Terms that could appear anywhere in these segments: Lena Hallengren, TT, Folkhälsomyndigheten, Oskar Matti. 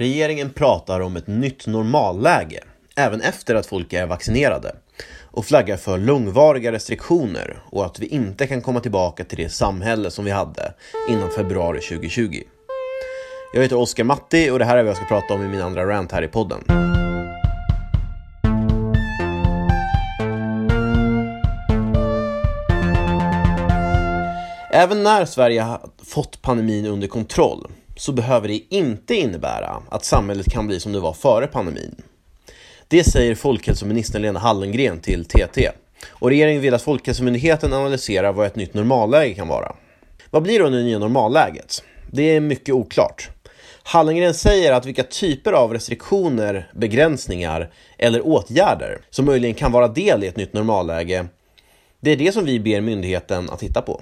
Regeringen pratar om ett nytt normalläge, även efter att folk är vaccinerade, och flaggar för långvariga restriktioner och att vi inte kan komma tillbaka till det samhälle som vi hade innan februari 2020. Jag heter Oskar Matti och det här är vad jag ska prata om i min andra rant här i podden. Även när Sverige har fått pandemin under kontroll så behöver det inte innebära att samhället kan bli som det var före pandemin. Det säger folkhälsoministern Lena Hallengren till TT. Och regeringen vill att Folkhälsomyndigheten analyserar vad ett nytt normalläge kan vara. Vad blir då det nya normalläget? Det är mycket oklart. Hallengren säger att vilka typer av restriktioner, begränsningar eller åtgärder som möjligen kan vara del i ett nytt normalläge, det är det som vi ber myndigheten att titta på.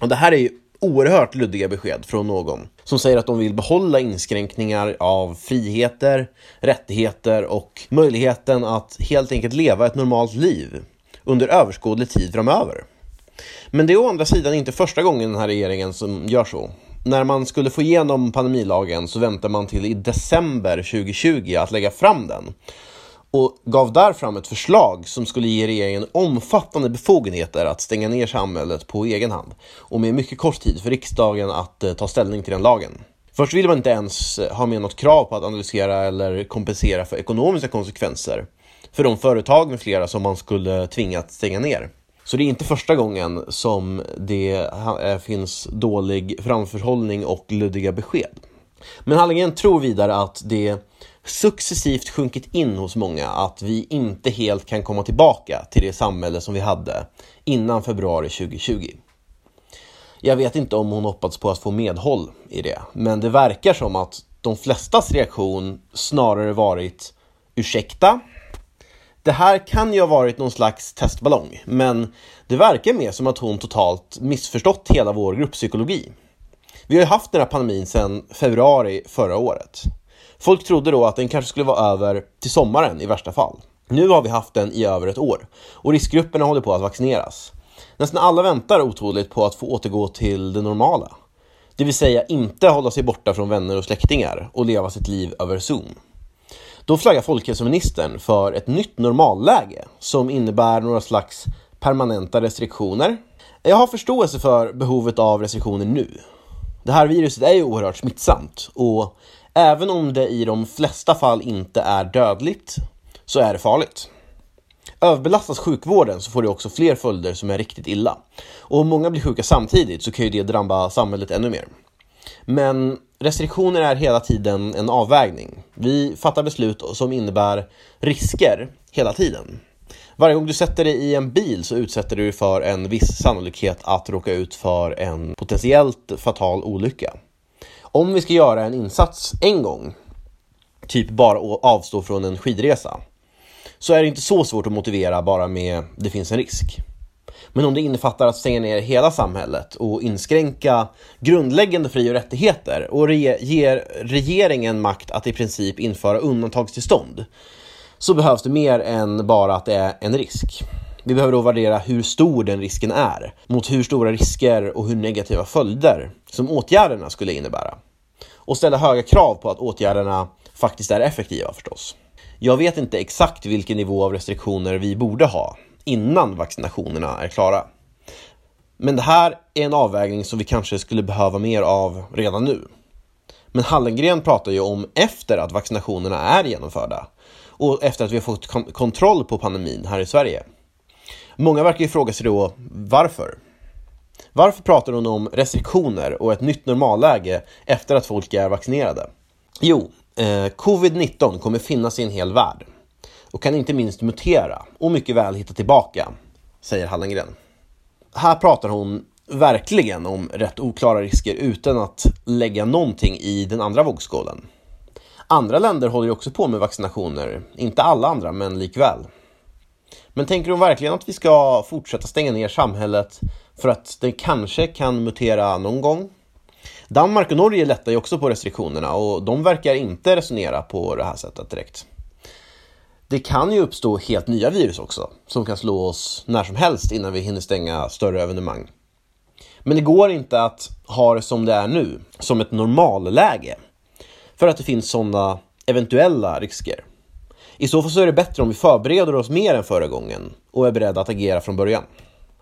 Och det här är ju oerhört luddiga besked från någon som säger att de vill behålla inskränkningar av friheter, rättigheter och möjligheten att helt enkelt leva ett normalt liv under överskådlig tid framöver. Men det är å andra sidan inte första gången den här regeringen som gör så. När man skulle få igenom pandemilagen så väntade man till i december 2020 att lägga fram den och gav där fram ett förslag som skulle ge regeringen omfattande befogenheter att stänga ner samhället på egen hand och med mycket kort tid för riksdagen att ta ställning till den lagen. Först ville man inte ens ha med något krav på att analysera eller kompensera för ekonomiska konsekvenser för de företag med flera som man skulle tvinga att stänga ner. Så det är inte första gången som det finns dålig framförhållning och luddiga besked. Men Hallengren tror vidare att det successivt sjunkit in hos många att vi inte helt kan komma tillbaka till det samhälle som vi hade innan februari 2020. Jag vet inte om hon hoppats på att få medhåll i det, men det verkar som att de flestas reaktion snarare varit ursäkta. Det här kan ju ha varit någon slags testballong, men det verkar mer som att hon totalt missförstått hela vår grupppsykologi. Vi har ju haft den här pandemin sedan februari förra året. Folk trodde då att den kanske skulle vara över till sommaren i värsta fall. Nu har vi haft den i över ett år och riskgrupperna håller på att vaccineras. Nästan alla väntar otåligt på att få återgå till det normala. Det vill säga inte hålla sig borta från vänner och släktingar och leva sitt liv över Zoom. Då flaggar folkhälsoministern för ett nytt normalläge som innebär några slags permanenta restriktioner. Jag har förståelse för behovet av restriktioner nu. Det här viruset är ju oerhört smittsamt och även om det i de flesta fall inte är dödligt så är det farligt. Överbelastas sjukvården så får det också fler följder som är riktigt illa. Och om många blir sjuka samtidigt så kan ju det drabba samhället ännu mer. Men restriktioner är hela tiden en avvägning. Vi fattar beslut som innebär risker hela tiden. Varje gång du sätter dig i en bil så utsätter du för en viss sannolikhet att råka ut för en potentiellt fatal olycka. Om vi ska göra en insats en gång, typ bara avstå från en skidresa, så är det inte så svårt att motivera bara med det finns en risk. Men om det innefattar att stänga ner hela samhället och inskränka grundläggande fri- och rättigheter och ger regeringen makt att i princip införa undantagstillstånd, så behövs det mer än bara att det är en risk. Vi behöver då värdera hur stor den risken är mot hur stora risker och hur negativa följder som åtgärderna skulle innebära. Och ställa höga krav på att åtgärderna faktiskt är effektiva förstås. Jag vet inte exakt vilken nivå av restriktioner vi borde ha innan vaccinationerna är klara. Men det här är en avvägning som vi kanske skulle behöva mer av redan nu. Men Hallengren pratar ju om efter att vaccinationerna är genomförda och efter att vi har fått kontroll på pandemin här i Sverige. Många verkar ju fråga sig då varför. Varför pratar hon om restriktioner och ett nytt normalläge efter att folk är vaccinerade? Jo, covid-19 kommer finnas i en hel värld och kan inte minst mutera och mycket väl hitta tillbaka, säger Hallengren. Här pratar hon verkligen om rätt oklara risker utan att lägga någonting i den andra vågskålen. Andra länder håller ju också på med vaccinationer, inte alla andra men likväl. Men tänker hon verkligen att vi ska fortsätta stänga ner samhället för att det kanske kan mutera någon gång? Danmark och Norge lättar ju också på restriktionerna och de verkar inte resonera på det här sättet direkt. Det kan ju uppstå helt nya virus också som kan slå oss när som helst innan vi hinner stänga större evenemang. Men det går inte att ha det som det är nu, som ett normalläge. för att det finns sådana eventuella risker. I så fall så är det bättre om vi förbereder oss mer än förra gången och är beredda att agera från början.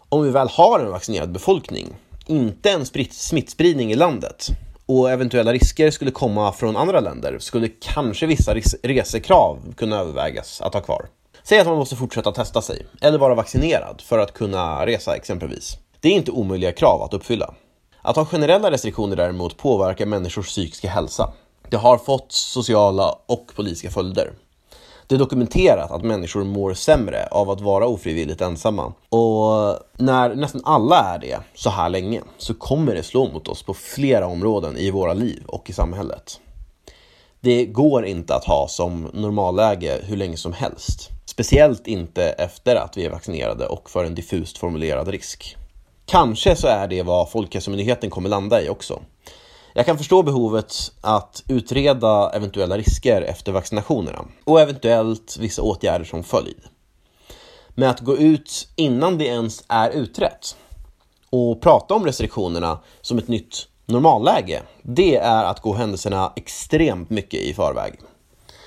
Om vi väl har en vaccinerad befolkning, inte en smittspridning i landet, och eventuella risker skulle komma från andra länder, skulle kanske vissa resekrav kunna övervägas att ha kvar. Säg att man måste fortsätta testa sig eller vara vaccinerad för att kunna resa exempelvis. Det är inte omöjliga krav att uppfylla. Att ha generella restriktioner däremot påverkar människors psykiska hälsa. Det har fått sociala och politiska följder. Det är dokumenterat att människor mår sämre av att vara ofrivilligt ensamma. Och när nästan alla är det så här länge så kommer det slå mot oss på flera områden i våra liv och i samhället. Det går inte att ha som normalläge hur länge som helst. Speciellt inte efter att vi är vaccinerade och för en diffust formulerad risk. Kanske så är det vad Folkhälsomyndigheten kommer landa i också. Jag kan förstå behovet att utreda eventuella risker efter vaccinationerna och eventuellt vissa åtgärder som följd. Men att gå ut innan det ens är utrett och prata om restriktionerna som ett nytt normalläge, det är att gå händelserna extremt mycket i förväg.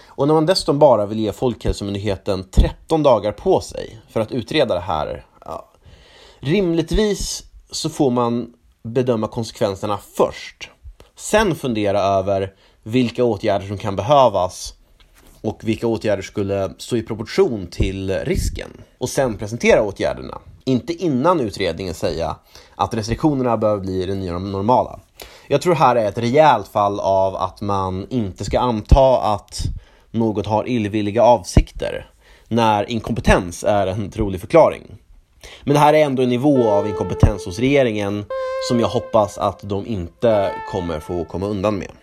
Och när man dessutom bara vill ge Folkhälsomyndigheten 13 dagar på sig för att utreda det här, rimligtvis så får man bedöma konsekvenserna först. Sen fundera över vilka åtgärder som kan behövas och vilka åtgärder skulle stå i proportion till risken. Och sen presentera åtgärderna. Inte innan utredningen säga att restriktionerna bör bli det nya normala. Jag tror här är ett rejält fall av att man inte ska anta att något har illvilliga avsikter när inkompetens är en trolig förklaring. Men det här är ändå en nivå av inkompetens hos regeringen som jag hoppas att de inte kommer få komma undan med.